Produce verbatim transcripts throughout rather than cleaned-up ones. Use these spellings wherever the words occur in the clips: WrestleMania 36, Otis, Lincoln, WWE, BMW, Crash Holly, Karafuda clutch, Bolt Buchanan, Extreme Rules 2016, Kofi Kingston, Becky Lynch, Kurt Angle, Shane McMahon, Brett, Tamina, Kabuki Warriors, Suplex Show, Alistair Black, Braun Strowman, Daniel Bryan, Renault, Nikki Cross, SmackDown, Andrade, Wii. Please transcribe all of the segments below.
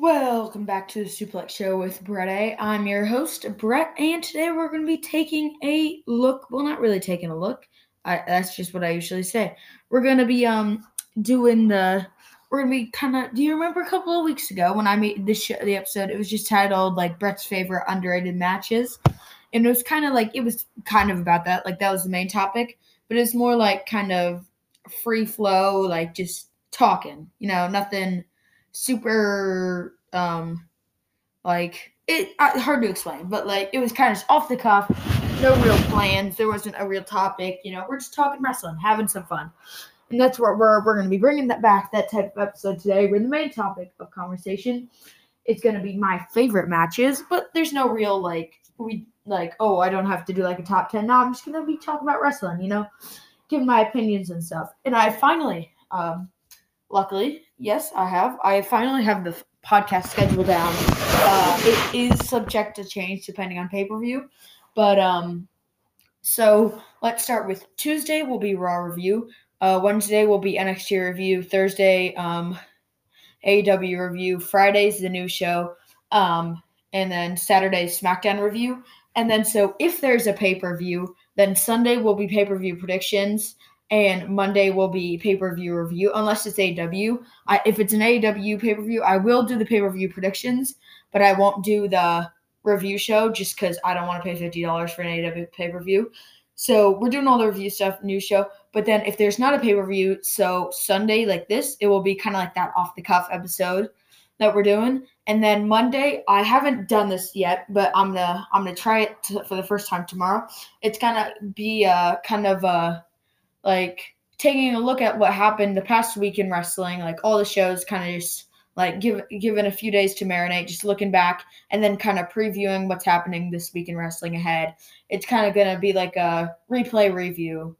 Welcome back to the Suplex Show with Brett A. I'm your host, Brett, and today we're going to be taking a look. Well, not really taking a look. I, that's just what I usually say. We're going to be um doing the, we're going to be kind of, do you remember a couple of weeks ago when I made this show, the episode, it was just titled, like, Brett's Favorite Underrated Matches, and it was kind of like, it was kind of about that, like, that was the main topic, but it's more like kind of free flow, like, just talking, you know, nothing super um like it uh, hard to explain, but like it was kind of off the cuff, no real plans, there wasn't a real topic, you know, we're just talking wrestling, having some fun, and that's what we're we're going to be bringing that back, that type of episode today. We're the main topic of conversation. It's going to be my favorite matches, but there's no real like we like oh I don't have to do like a top ten. No, I'm just going to be talking about wrestling, you know, giving my opinions and stuff. And I finally um luckily, yes, I have. I finally have the podcast schedule down. Uh, it is subject to change depending on pay-per-view. But, um, so let's start with Tuesday will be Raw review. Uh, Wednesday will be N X T review. Thursday, um, A E W review. Friday's the new show. Um, and then Saturday's SmackDown review. And then, so if there's a pay-per-view, then Sunday will be pay-per-view predictions. And Monday will be pay-per-view review, unless it's A E W. I, if it's an A E W pay-per-view, I will do the pay-per-view predictions, but I won't do the review show just because I don't want to pay fifty dollars for an A E W pay-per-view. So we're doing all the review stuff, new show. But then if there's not a pay-per-view, so Sunday like this, it will be kind of like that off-the-cuff episode that we're doing. And then Monday, I haven't done this yet, but I'm gonna I'm gonna try it t- for the first time tomorrow. It's gonna be uh, kind of a like taking a look at what happened the past week in wrestling, like all the shows, kind of just like give, given a few days to marinate, just looking back and then kind of previewing what's happening this week in wrestling ahead. It's kind of going to be like a replay review.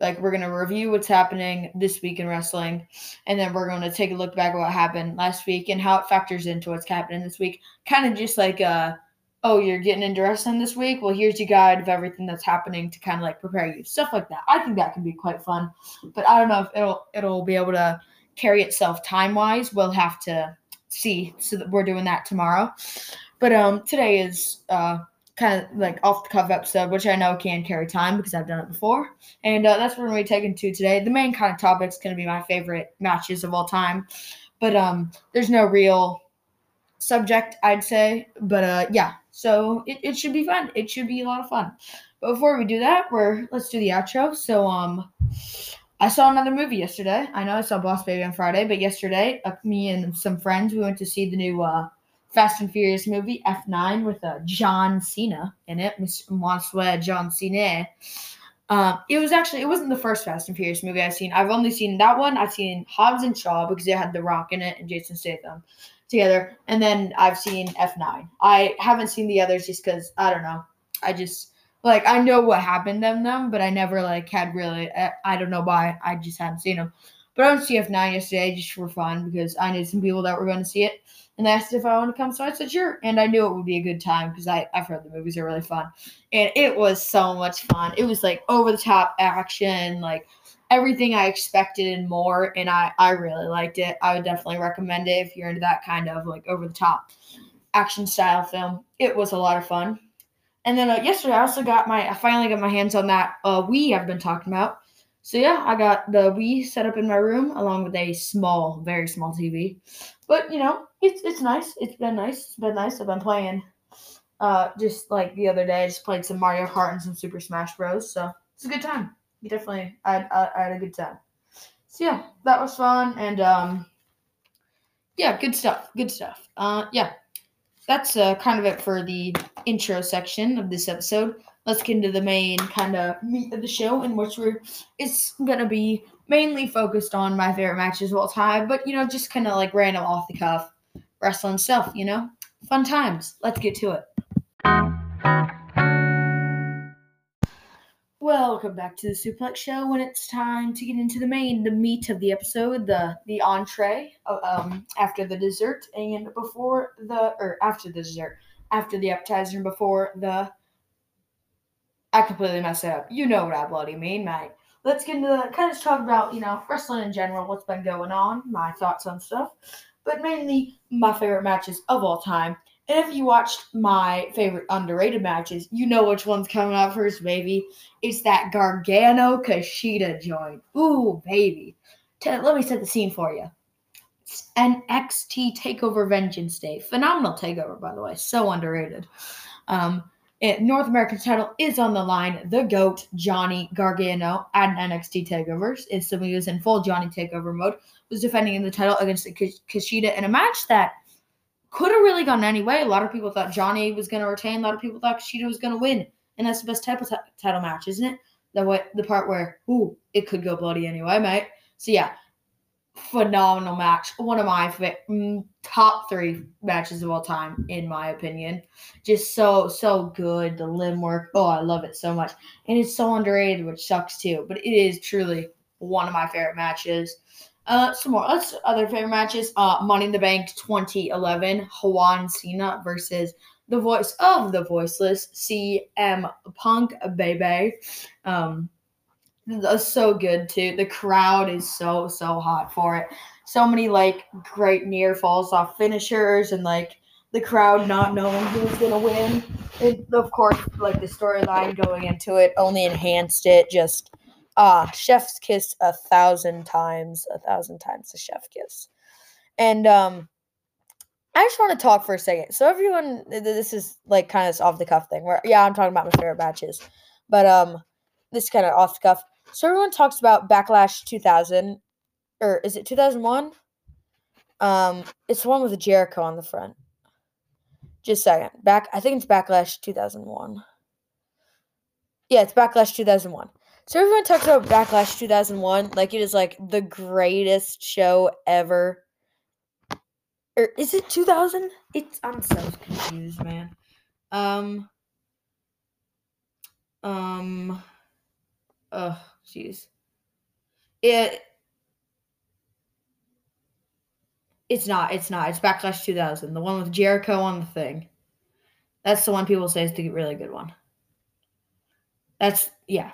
Like we're going to review what's happening this week in wrestling, and then we're going to take a look back at what happened last week and how it factors into what's happening this week. Kind of just like a, oh, you're getting into wrestling this week? Well, here's your guide of everything that's happening to kind of like prepare you. Stuff like that. I think that can be quite fun, but I don't know if it'll it'll be able to carry itself time-wise. We'll have to see. So that we're doing that tomorrow. But um, today is uh kind of like off-the-cuff episode, which I know can carry time because I've done it before. And uh, that's what we're going to be taking to today. The main kind of topic is going to be my favorite matches of all time. But um, there's no real subject, I'd say. But uh, yeah. So it, it should be fun. It should be a lot of fun. But before we do that, we're let's do the outro. So um, I saw another movie yesterday. I know I saw Boss Baby on Friday, but yesterday, uh, me and some friends, we went to see the new uh, Fast and Furious movie, F nine, with uh, John Cena in it. Mister Monsieur John Cena. Uh, it was actually, it wasn't the first Fast and Furious movie I've seen. I've only seen that one. I've seen Hobbs and Shaw because it had The Rock in it and Jason Statham together, and then I've seen F nine. I haven't seen the others just because I don't know. I just like I know what happened in them, but I never like had really. I, I don't know why. I just hadn't seen them. But I went to see F nine yesterday just for fun because I knew some people that were going to see it, and they asked if I wanted to come, so I said sure. And I knew it would be a good time because I I've heard the movies are really fun, and it was so much fun. It was like over the top action, like everything I expected and more, and I, I really liked it. I would definitely recommend it if you're into that kind of, like, over-the-top action-style film. It was a lot of fun. And then uh, yesterday, I also got my – I finally got my hands on that uh, Wii I've been talking about. So, yeah, I got the Wii set up in my room along with a small, very small T V. But, you know, it's it's nice. It's been nice. It's been nice. I've been playing uh, just, like, the other day. I just played some Mario Kart and some Super Smash Bros. So, it's a good time. You definitely, I, I, I had a good time. So, yeah, that was fun. And, um, yeah, good stuff. Good stuff. Uh, yeah, that's uh, kind of it for the intro section of this episode. Let's get into the main kind of meat of the show, in which we're, it's going to be mainly focused on my favorite matches of all time, but, you know, just kind of like random off-the-cuff wrestling stuff, you know? Fun times. Let's get to it. Welcome back to the Suplex Show. When it's time to get into the main, the meat of the episode, the the entree, um, after the dessert and before the, or after the dessert, after the appetizer and before the, I completely messed it up. You know what I bloody mean, mate. Let's get into the, kind of talk about, you know, wrestling in general, what's been going on, my thoughts on stuff. but mainly my favorite matches of all time. And if you watched my favorite underrated matches, you know which one's coming out first, baby. It's that Gargano-Kushida joint. Ooh, baby. Let me set the scene for you. It's N X T TakeOver Vengeance Day. Phenomenal takeover, by the way. So underrated. Um, it, North America's title is on the line. The GOAT, Johnny Gargano, at an N X T TakeOver. It's somebody who was in full Johnny TakeOver mode. Was defending the title against Kushida in a match that could have really gone any way. A lot of people thought Johnny was going to retain. A lot of people thought Kushida was going to win. And that's the best type of t- title match, isn't it? The way, the part where, ooh, it could go bloody anyway, mate. So, yeah, phenomenal match. One of my fa- top three matches of all time, in my opinion. Just so, so good. The limb work. Oh, I love it so much. And it's so underrated, which sucks too. But it is truly one of my favorite matches. Uh, some more let's other favorite matches. Uh, Money in the Bank twenty eleven, Juan Cena versus the voice of the voiceless, C M Punk, baby. Um, that's so good too. The crowd is so so hot for it. So many like great near falls off finishers, and like the crowd not knowing who's gonna win. It, of course, like the storyline going into it only enhanced it. Just. Ah, chef's kiss a thousand times, a thousand times the chef kiss. And um, I just want to talk for a second. So everyone, this is like kind of this off-the-cuff thing. Where yeah, I'm talking about my favorite matches. But um, this is kind of off-the-cuff. So everyone talks about Backlash two thousand, or is it two thousand one? Um, it's the one with Jericho on the front. Just a second. Back, I think it's Backlash two thousand one. Yeah, it's Backlash two thousand one. So everyone talks about Backlash two thousand one, like it is like the greatest show ever. Or is it two thousand? It's I'm so confused, man. Um, um, oh, jeez. It, it's not, it's not. It's Backlash two thousand, the one with Jericho on the thing. That's the one people say is the really good one. That's, yeah.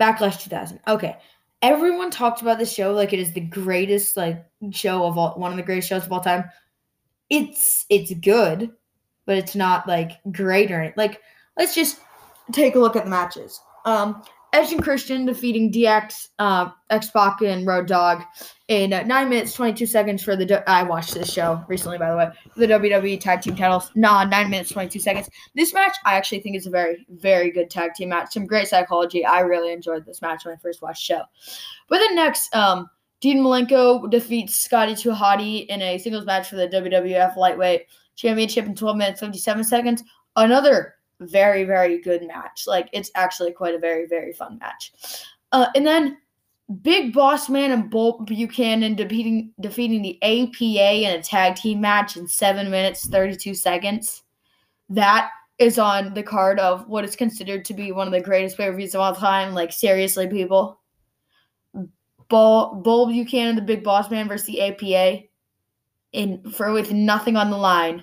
Backlash two thousand. Okay. Everyone talked about this show like it is the greatest like show of all, one of the greatest shows of all time. It's it's good, but it's not like great or anything. Like, let's just take a look at the matches. Um, Edge and Christian defeating D X, uh, X-Pac, and Road Dogg in uh, nine minutes, twenty-two seconds for the... Do- I watched this show recently, by the way. The W W E Tag Team titles. Nah, nine minutes, twenty-two seconds. This match, I actually think is a very, very good tag team match. Some great psychology. I really enjoyed this match when I first watched the show. But then next, um, Dean Malenko defeats Scotty Tuhati in a singles match for the W W F Lightweight Championship in twelve minutes, fifty-seven seconds. Another... very, very good match. Like, it's actually quite a very, very fun match. Uh, and then Big Boss Man and Bolt Buchanan defeating defeating the A P A in a tag team match in seven minutes, thirty-two seconds. That is on the card of what is considered to be one of the greatest pay-per-views of all time. Like, seriously, people. Bolt, Bolt Buchanan, the Big Boss Man versus the A P A in for with nothing on the line.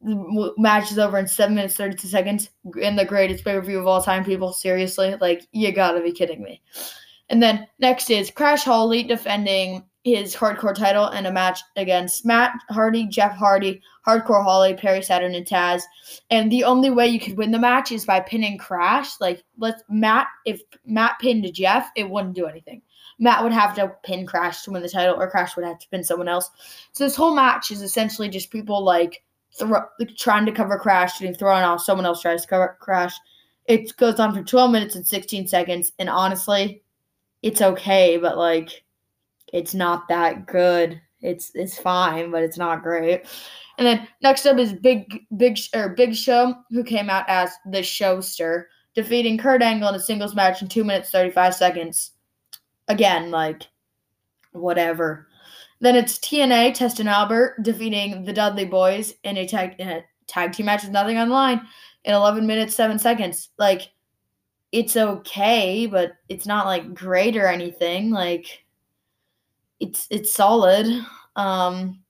The match is over in seven minutes, thirty-two seconds in the greatest pay-per-view of all time, people. Seriously, like, you gotta be kidding me. And then next is Crash Holly defending his hardcore title in a match against Matt Hardy, Jeff Hardy, Hardcore Holly, Perry Saturn, and Taz. And the only way you could win the match is by pinning Crash. Like, let's Matt, if Matt pinned Jeff, it wouldn't do anything. Matt would have to pin Crash to win the title, or Crash would have to pin someone else. So this whole match is essentially just people, like, Throw, trying to cover Crash, getting thrown off, someone else tries to cover Crash. It goes on for twelve minutes and sixteen seconds, and honestly, it's okay, but, like, it's not that good. It's it's fine, but it's not great. And then next up is Big Big or Big Show, who came out as the Showster, defeating Kurt Angle in a singles match in two minutes, thirty-five seconds. Again, like, whatever. Then it's T N A, Teston Albert, defeating the Dudley Boys in a tag in a tag team match with nothing on the line in eleven minutes, seven seconds. Like, it's okay, but it's not, like, great or anything. Like, it's it's solid. Um,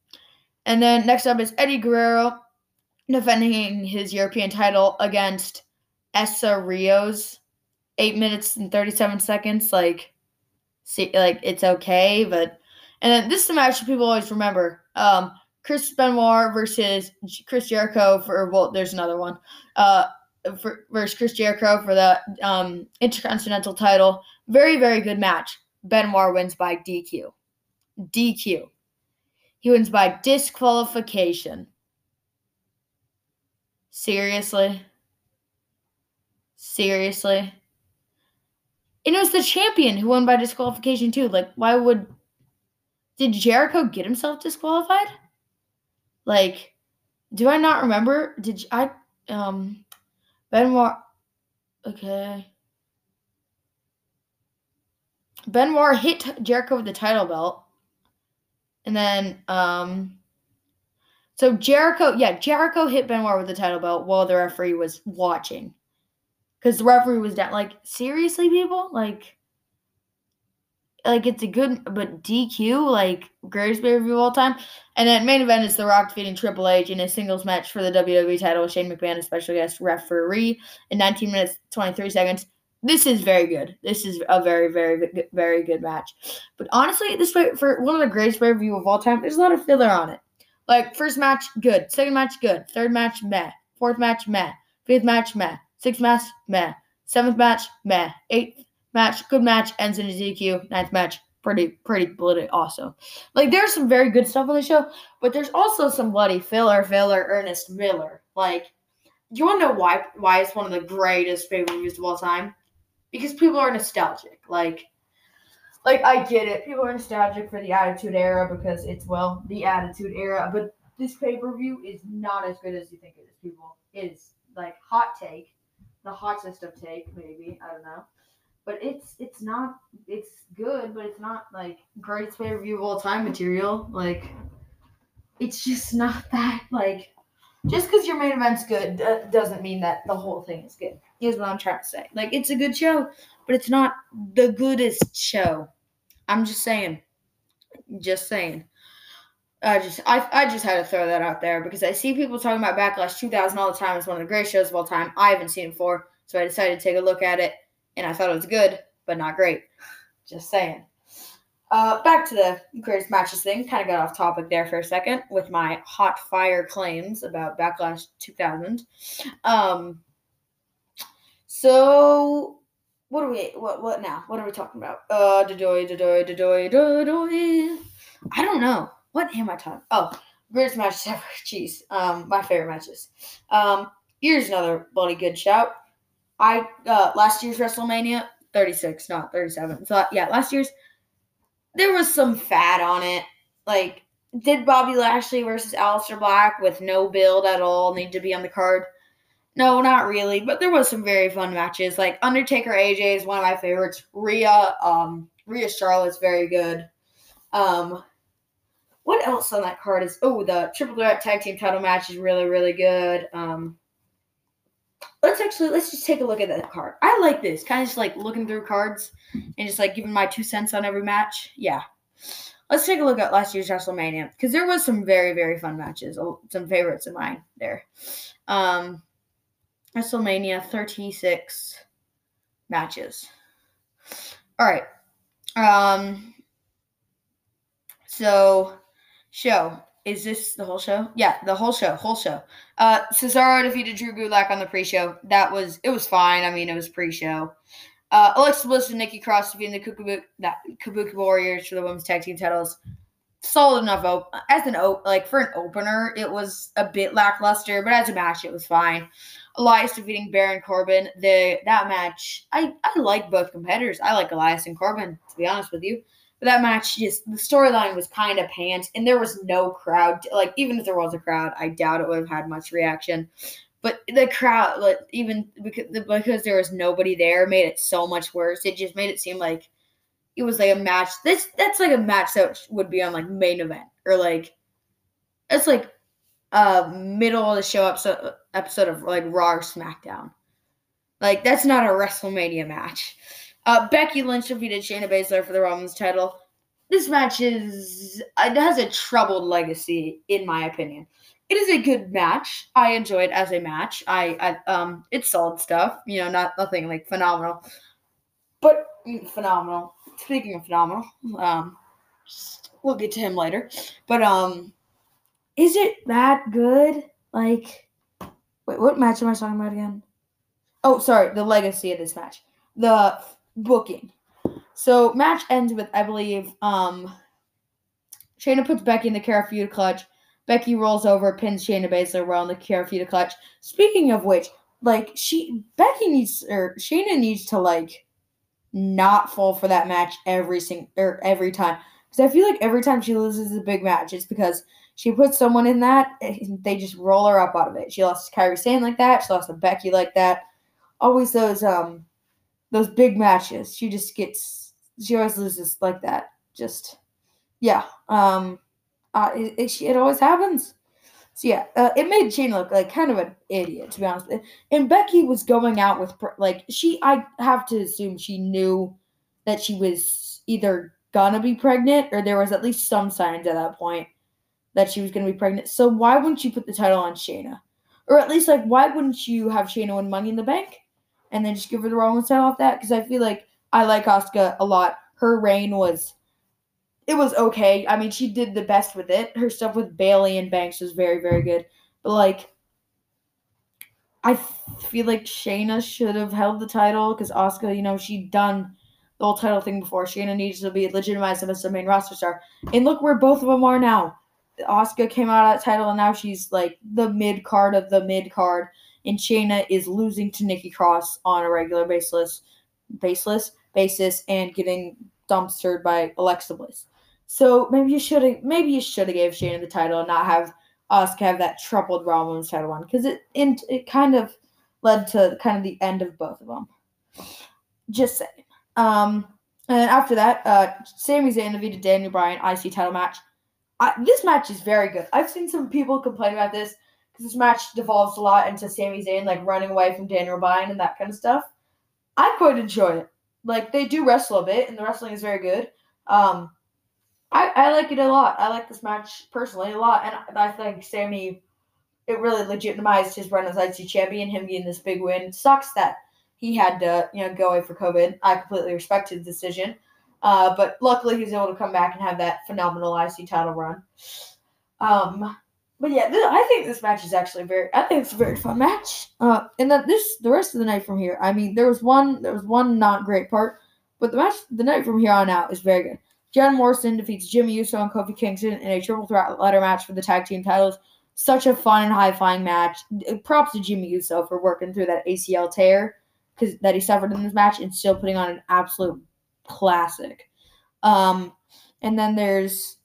and then next up is Eddie Guerrero defending his European title against Essa Rios, eight minutes and thirty-seven seconds. Like, see, like, it's okay, but... And this is a match people always remember. Um, Chris Benoit versus Chris Jericho for, well, there's another one. Uh, for, versus Chris Jericho for the um, Intercontinental title. Very, very good match. Benoit wins by D Q. D Q. He wins by disqualification. Seriously? Seriously? And it was the champion who won by disqualification, too. Like, why would... Did Jericho get himself disqualified? Like, do I not remember? Did I... Um... Benoit... Okay... Benoit hit Jericho with the title belt. And then, um, so Jericho, yeah, Jericho hit Benoit with the title belt while the referee was watching. Because the referee was down. Like, seriously, people? Like, like it's a good, but D Q, like, greatest pay-per-view of all time. And then main event is The Rock defeating Triple H in a singles match for the W W E title with Shane McMahon, a special guest referee, in nineteen minutes, twenty-three seconds. This is very good. This is a very, very, very good match. But honestly, this way, for one of the greatest pay-per-view of all time, there's a lot of filler on it. Like, first match, good. Second match, good. Third match, meh. Fourth match, meh. Fifth match, meh. Sixth match, meh. Seventh match, meh. Eighth match, good match. Ends in a D Q. Ninth match, pretty, pretty bloody awesome. Like, there's some very good stuff on the show, but there's also some bloody filler, filler, Ernest Miller. Like, you want to know why, why it's one of the greatest pay-per-views of all time? Because people are nostalgic. Like, like I get it. People are nostalgic for the Attitude Era because it's, well, the Attitude Era. But this pay-per-view is not as good as you think it is, people. It is, like, hot take. The hottest of take, maybe. I don't know. But it's it's not, it's good, but it's not, like, greatest pay-per-view of all time material. Like, it's just not that, like, just because your main event's good uh, doesn't mean that the whole thing is good. Here's what I'm trying to say. Like, it's a good show, but it's not the goodest show. I'm just saying. Just saying. I just I, I just had to throw that out there because I see people talking about Backlash two thousand all the time. It's one of the greatest shows of all time. I haven't seen it before, so I decided to take a look at it, and I thought it was good, but not great. Just saying. Uh, back to the greatest matches thing. Kind of got off topic there for a second with my hot fire claims about Backlash two thousand. Um... So, what are we, what, what now? What are we talking about? Uh, da-doy, da-doy, da-doy, da-doy. I don't know. What am I talking about? Oh, greatest matches ever. Jeez. Um, my favorite matches. Um, here's another bloody good shout. I, uh, last year's WrestleMania, thirty-six, not thirty-seven. So, yeah, last year's, there was some fad on it. Like, did Bobby Lashley versus Alistair Black with no build at all need to be on the card? No, not really, but there was some very fun matches. Like, Undertaker A J is one of my favorites. Rhea, um, Rhea Charlotte's very good. Um, what else on that card is... Oh, the Triple Threat Tag Team title match is really, really good. Um, let's actually... Let's just take a look at that card. I like this. Kind of just, like, looking through cards and just, like, giving my two cents on every match. Yeah. Let's take a look at last year's WrestleMania, because there was some very, very fun matches. Some favorites of mine there. Um... WrestleMania thirty-six matches. All right. Um. So, show. Is this the whole show? Yeah, the whole show. Whole show. Uh, Cesaro defeated Drew Gulak on the pre-show. That was, it was fine. I mean, it was pre-show. Uh, Alexa Bliss and Nikki Cross defeating the Kabuki, that, Kabuki Warriors for the women's tag team titles. Solid enough op- as an op- like for an opener, it was a bit lackluster, but as a match, it was fine. Elias defeating Baron Corbin. The that match, I, I like both competitors. I like Elias and Corbin, to be honest with you. But that match, just the storyline was kind of pants, and there was no crowd. Like, even if there was a crowd, I doubt it would have had much reaction. But the crowd, like, even because, because there was nobody there, made it so much worse. It just made it seem like it was like a match. This that's like a match that would be on, like, main event, or like it's like a middle of the show episode episode of, like, Raw or SmackDown. Like, that's not a WrestleMania match. Uh, Becky Lynch defeated Shayna Baszler for the Women's title. This match is it has a troubled legacy, in my opinion. It is a good match. I enjoy it as a match. I, I um, it's solid stuff. You know, not nothing like phenomenal, but phenomenal. Speaking of phenomenal, um, We'll get to him later. But, um... Is it that good? Like... Wait, what match am I talking about again? Oh, sorry. The legacy of this match. The booking. So, match ends with, I believe, um... Shayna puts Becky in the Karafuda clutch. Becky rolls over, pins Shayna Baszler while in the Karafuda clutch. Speaking of which, like, she... Becky needs... Or Shayna needs to, like... not fall for that match every sing- or every time. Because I feel like every time she loses a big match, it's because she puts someone in that, and they just roll her up out of it. She lost to Kairi Sane like that. She lost to Becky like that. Always those um those big matches. She just gets – she always loses like that. Just, yeah. Um, uh, it, it, it always happens. So, yeah, uh, it made Shayna look like kind of an idiot, to be honest. And Becky was going out with, like, she, I have to assume she knew that she was either gonna be pregnant or there was at least some signs at that point that she was gonna be pregnant. So why wouldn't you put the title on Shayna? Or at least, like, why wouldn't you have Shayna win Money in the Bank and then just give her the Rollins title off that? Because I feel like I like Asuka a lot. Her reign was... It was okay. I mean, she did the best with it. Her stuff with Bailey and Banks was very, very good. But, like, I feel like Shayna should have held the title because Asuka, you know, she'd done the whole title thing before. Shayna needs to be legitimized as the main roster star. And look where both of them are now. Asuka came out of that title, and now she's, like, the mid-card of the mid-card. And Shayna is losing to Nikki Cross on a regular basis, basis, basis and getting dumpstered by Alexa Bliss. So maybe you should have maybe you should have gave Shayna the title and not have Asuka have that troubled Raw Women's title one, because it and it kind of led to kind of the end of both of them. Just saying. Um, and then after that, uh, Sami Zayn defeated Daniel Bryan I C title match. I, this match is very good. I've seen some people complain about this because this match devolves a lot into Sami Zayn like running away from Daniel Bryan and that kind of stuff. I quite enjoy it. Like they do wrestle a bit, and the wrestling is very good. Um. I, I like it a lot. I like this match personally a lot. And I think Sami, it really legitimized his run as I C champion, him getting this big win. Sucks that he had to, you know, go away for COVID. I completely respect his decision. Uh, but luckily, he was able to come back and have that phenomenal I C title run. Um, but, yeah, this, I think this match is actually very – I think it's a very fun match. Uh, and then this the rest of the night from here, I mean, there was one there was one not great part. But the match the night from here on out is very good. John Morrison defeats Jimmy Uso and Kofi Kingston in a triple threat ladder match for the tag team titles. Such a fun and high-flying match. Props to Jimmy Uso for working through that A C L tear cause, that he suffered in this match and still putting on an absolute classic. Um, and then there's...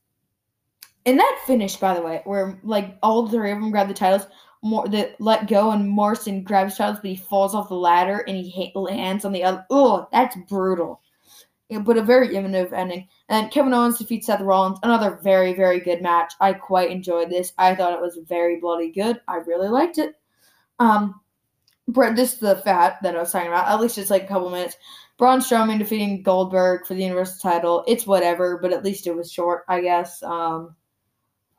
And that finish, by the way, where, like, all three of them grab the titles. More, the let go, and Morrison grabs titles, but he falls off the ladder and he lands on the other. Oh, that's brutal. But a very imminent ending. And Kevin Owens defeats Seth Rollins. Another very, very good match. I quite enjoyed this. I thought it was very bloody good. I really liked it. Um, Brett, this is the fat that I was talking about. At least it's like a couple minutes. Braun Strowman defeating Goldberg for the Universal title. It's whatever, but at least it was short, I guess. Um,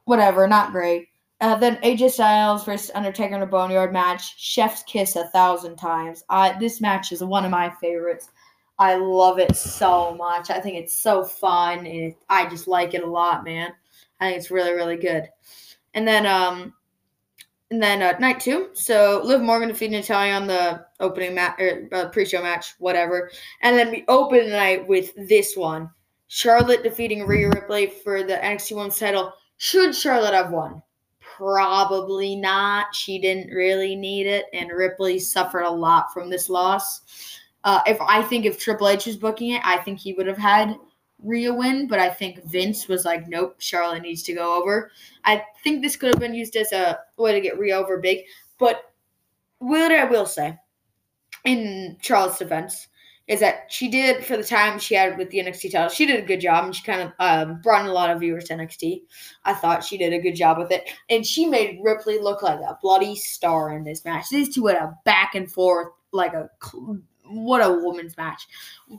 whatever, not great. Uh, then A J Styles versus Undertaker in a Boneyard match. Chef's kiss a thousand times. I, this match is one of my favorites. I love it so much. I think it's so fun, and it, I just like it a lot, man. I think it's really, really good. And then, um, and then uh, night two. So Liv Morgan defeated Natalya on the opening match or uh, pre-show match, whatever. And then we open the night with this one: Charlotte defeating Rhea Ripley for the N X T Women's title. Should Charlotte have won? Probably not. She didn't really need it, and Ripley suffered a lot from this loss. Uh, if I think if Triple H was booking it, I think he would have had Rhea win, but I think Vince was like, nope, Charlotte needs to go over. I think this could have been used as a way to get Rhea over big, but what I will say in Charlotte's defense is that she did, for the time she had with the N X T title, she did a good job, and she kind of um, brought in a lot of viewers to N X T. I thought she did a good job with it, and she made Ripley look like a bloody star in this match. These two had a back and forth, like a... What a women's match.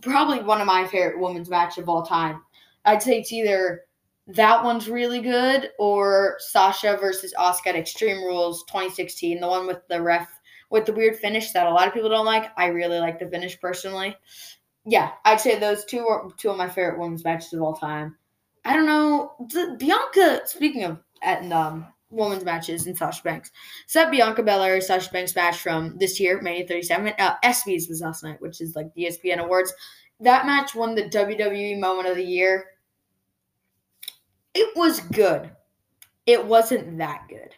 Probably one of my favorite women's match of all time. I'd say it's either that one's really good or Sasha versus Asuka at Extreme Rules twenty sixteen, the one with the ref, with the weird finish that a lot of people don't like. I really like the finish personally. Yeah, I'd say those two are two of my favorite women's matches of all time. I don't know. The, Bianca, speaking of at, um, women's matches in Sasha Banks, set Bianca Belair, Sasha Banks match from this year, Mania thirty-seven. Uh, ESPYs was last night, which is like the E S P N Awards. That match won the W W E Moment of the Year. It was good. It wasn't that good.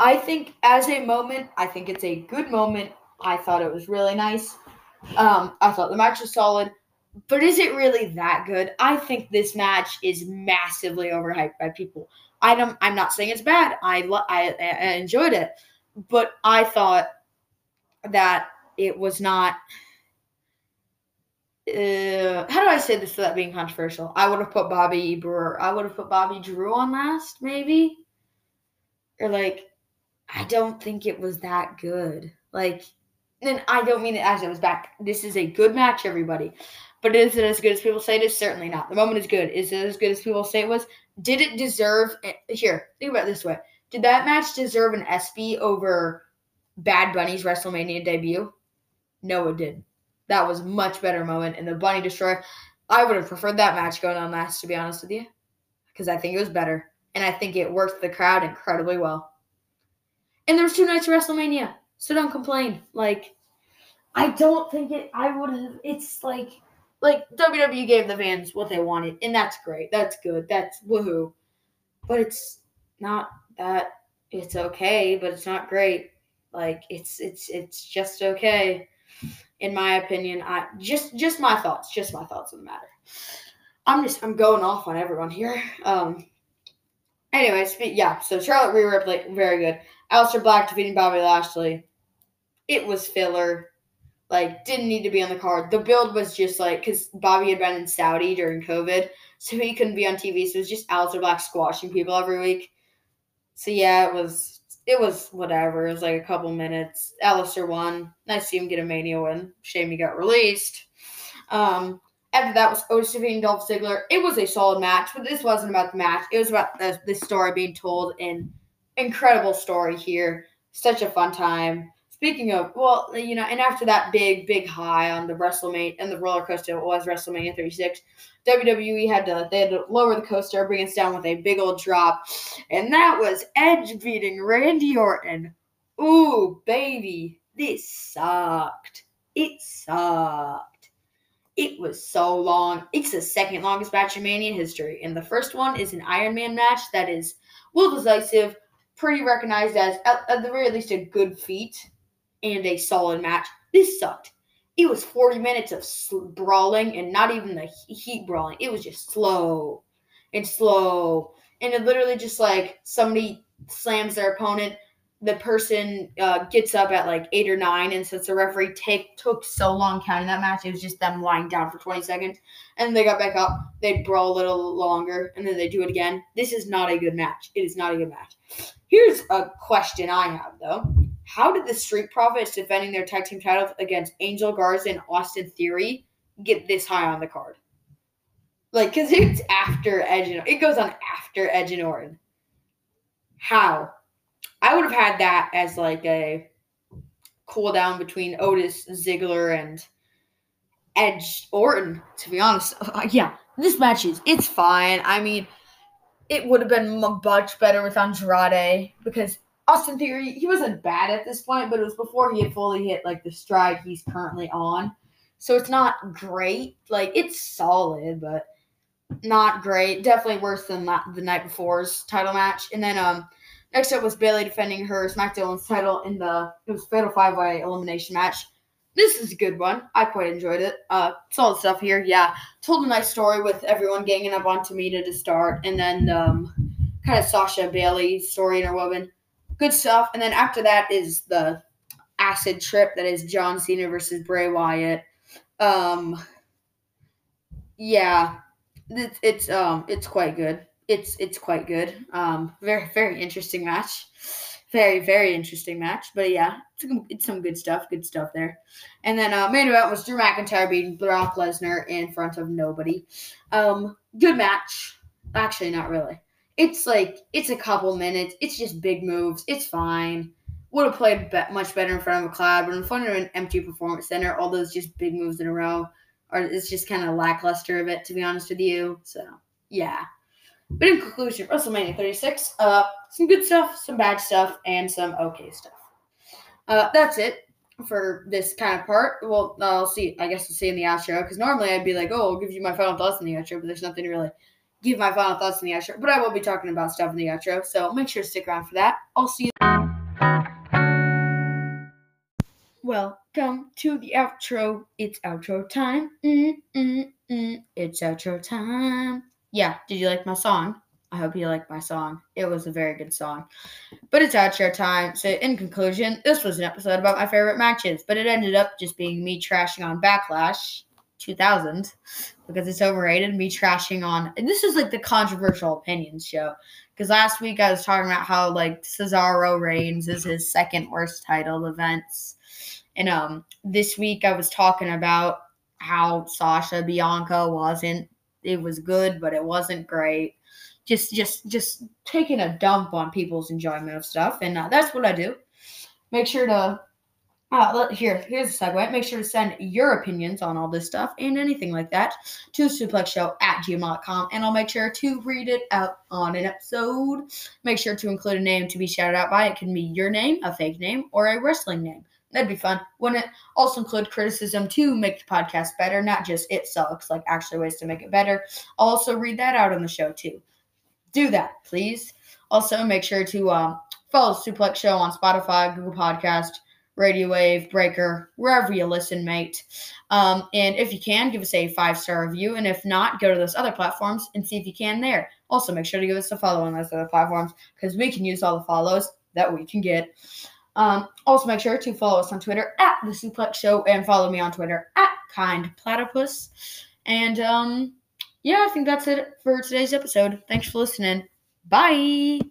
I think as a moment, I think it's a good moment. I thought it was really nice. Um, I thought the match was solid. But is it really that good? I think this match is massively overhyped by people. I don't, I'm not saying it's bad. I, lo- I, I enjoyed it. But I thought that it was not... Uh, how do I say this without being controversial? I would have put Bobby Brewer. I would have put Bobby Drew on last, maybe. Or, like, I don't think it was that good. Like, and I don't mean it as it was back. This is a good match, everybody. But is it as good as people say it is? Certainly not. The moment is good. Is it as good as people say it was? Did it deserve it? Here, think about it this way. Did that match deserve an ESPY over Bad Bunny's WrestleMania debut? No, it didn't. That was a much better moment. And the Bunny Destroyer, I would have preferred that match going on last, to be honest with you. Because I think it was better. And I think it worked the crowd incredibly well. And there was two nights of WrestleMania. So don't complain. Like, I don't think it, I would have, it's like, like, W W E gave the fans what they wanted. And that's great. That's good. That's woohoo. But it's not that, it's okay, but it's not great. Like, it's, it's, it's just okay. In my opinion, I just just my thoughts, just my thoughts on the matter. I'm just I'm going off on everyone here. Um. Anyways, yeah. So Charlotte, Rhea Ripley, very good. Alistair Black defeating Bobby Lashley. It was filler. Like, didn't need to be on the card. The build was just like, because Bobby had been in Saudi during COVID, so he couldn't be on T V. So it was just Alistair Black squashing people every week. So yeah, it was. It was whatever. It was like a couple minutes. Alistair won. Nice to see him get a Mania win. Shame he got released. Um, after that was Otis defeating Dolph Ziggler. It was a solid match, but this wasn't about the match. It was about the, the story being told, and incredible story here. Such a fun time. Speaking of, well, you know, and after that big, big high on the WrestleMania and the roller coaster, it was WrestleMania thirty-six. W W E had to they had to lower the coaster, bring us down with a big old drop, and that was Edge beating Randy Orton. Ooh, baby, this sucked. It sucked. It was so long. It's the second longest match in Mania history, and the first one is an Iron Man match that is well decisive, pretty recognized as at, at the very least a good feat and a solid match. This sucked. It was forty minutes of sl- brawling, and not even the he- heat brawling. It was just slow and slow. And it literally just, like, somebody slams their opponent. The person uh, gets up at, like, eight or nine, and since the referee take, took so long counting that match, it was just them lying down for twenty seconds. And they got back up. They brawl a little longer, and then they do it again. This is not a good match. It is not a good match. Here's a question I have, though. How did the Street Profits defending their tag team titles against Angel Garza and Austin Theory get this high on the card? Like, because it's after Edge and it goes on after Edge and Orton. How? I would have had that as like a cool down between Otis, Ziggler, and Edge Orton, to be honest. Uh, yeah, this match is, it's fine. I mean, it would have been much better with Andrade, because Austin Theory, he wasn't bad at this point, but it was before he had fully hit, like, the stride he's currently on. So it's not great. Like, it's solid, but not great. Definitely worse than la- the night before's title match. And then um, next up was Bailey defending her SmackDown title in the it was Fatal five-Way Elimination match. This is a good one. I quite enjoyed it. Uh, solid stuff here, yeah. Told a nice story with everyone ganging up on Tamina to start. And then um, kind of Sasha and Bailey story interwoven. Good stuff. And then after that is the acid trip that is John Cena versus Bray Wyatt. Um, yeah, it, it's um, it's quite good. It's it's quite good. Um, very very interesting match. Very very interesting match. But yeah, it's, it's some good stuff. Good stuff there. And then uh, main event was Drew McIntyre beating Brock Lesnar in front of nobody. Um, good match. Actually, not really. It's like, it's a couple minutes. It's just big moves. It's fine. Would have played be- much better in front of a crowd, but in front of an empty performance center, all those just big moves in a row, or it's just kind of lackluster of it, to be honest with you. So, yeah. But in conclusion, WrestleMania thirty-six, uh, some good stuff, some bad stuff, and some okay stuff. Uh, that's it for this kind of part. Well, I'll see. I guess we'll see in the outro, because normally I'd be like, oh, I'll give you my final thoughts in the outro, but there's nothing to really give my final thoughts in the outro. But I will be talking about stuff in the outro, so make sure to stick around for that. I'll see you. Welcome to the outro. It's outro time. Mm, mm, mm. It's outro time. Yeah, did you like my song? I hope you liked my song. It was a very good song. But it's outro time. So in conclusion, this was an episode about my favorite matches, but it ended up just being me trashing on Backlash two thousand because it's overrated. Me trashing on, and this is like the controversial opinions show, because last week I was talking about how like Cesaro Reigns is his second worst title events, and um this week I was talking about how Sasha Bianca wasn't. It was good, but it wasn't great. Just, just, just taking a dump on people's enjoyment of stuff, and uh, that's what I do. Make sure to uh, let, here. Here's a segue. Make sure to send your opinions on all this stuff and anything like that to suplex show at gmail dot com, and I'll make sure to read it out on an episode. Make sure to include a name to be shouted out by. It can be your name, a fake name, or a wrestling name. That'd be fun. Wouldn't it? Also include criticism to make the podcast better, not just it sucks, like actually ways to make it better. I'll also read that out on the show too. Do that, please. Also, make sure to um, follow Suplex Show on Spotify, Google Podcast, Radio Wave, Breaker, wherever you listen, mate. Um, and if you can, give us a five-star review. And if not, go to those other platforms and see if you can there. Also, make sure to give us a follow on those other platforms because we can use all the follows that we can get. Um, also, make sure to follow us on Twitter at The Suplex Show and follow me on Twitter at Kind Platypus. And, um, yeah, I think that's it for today's episode. Thanks for listening. Bye.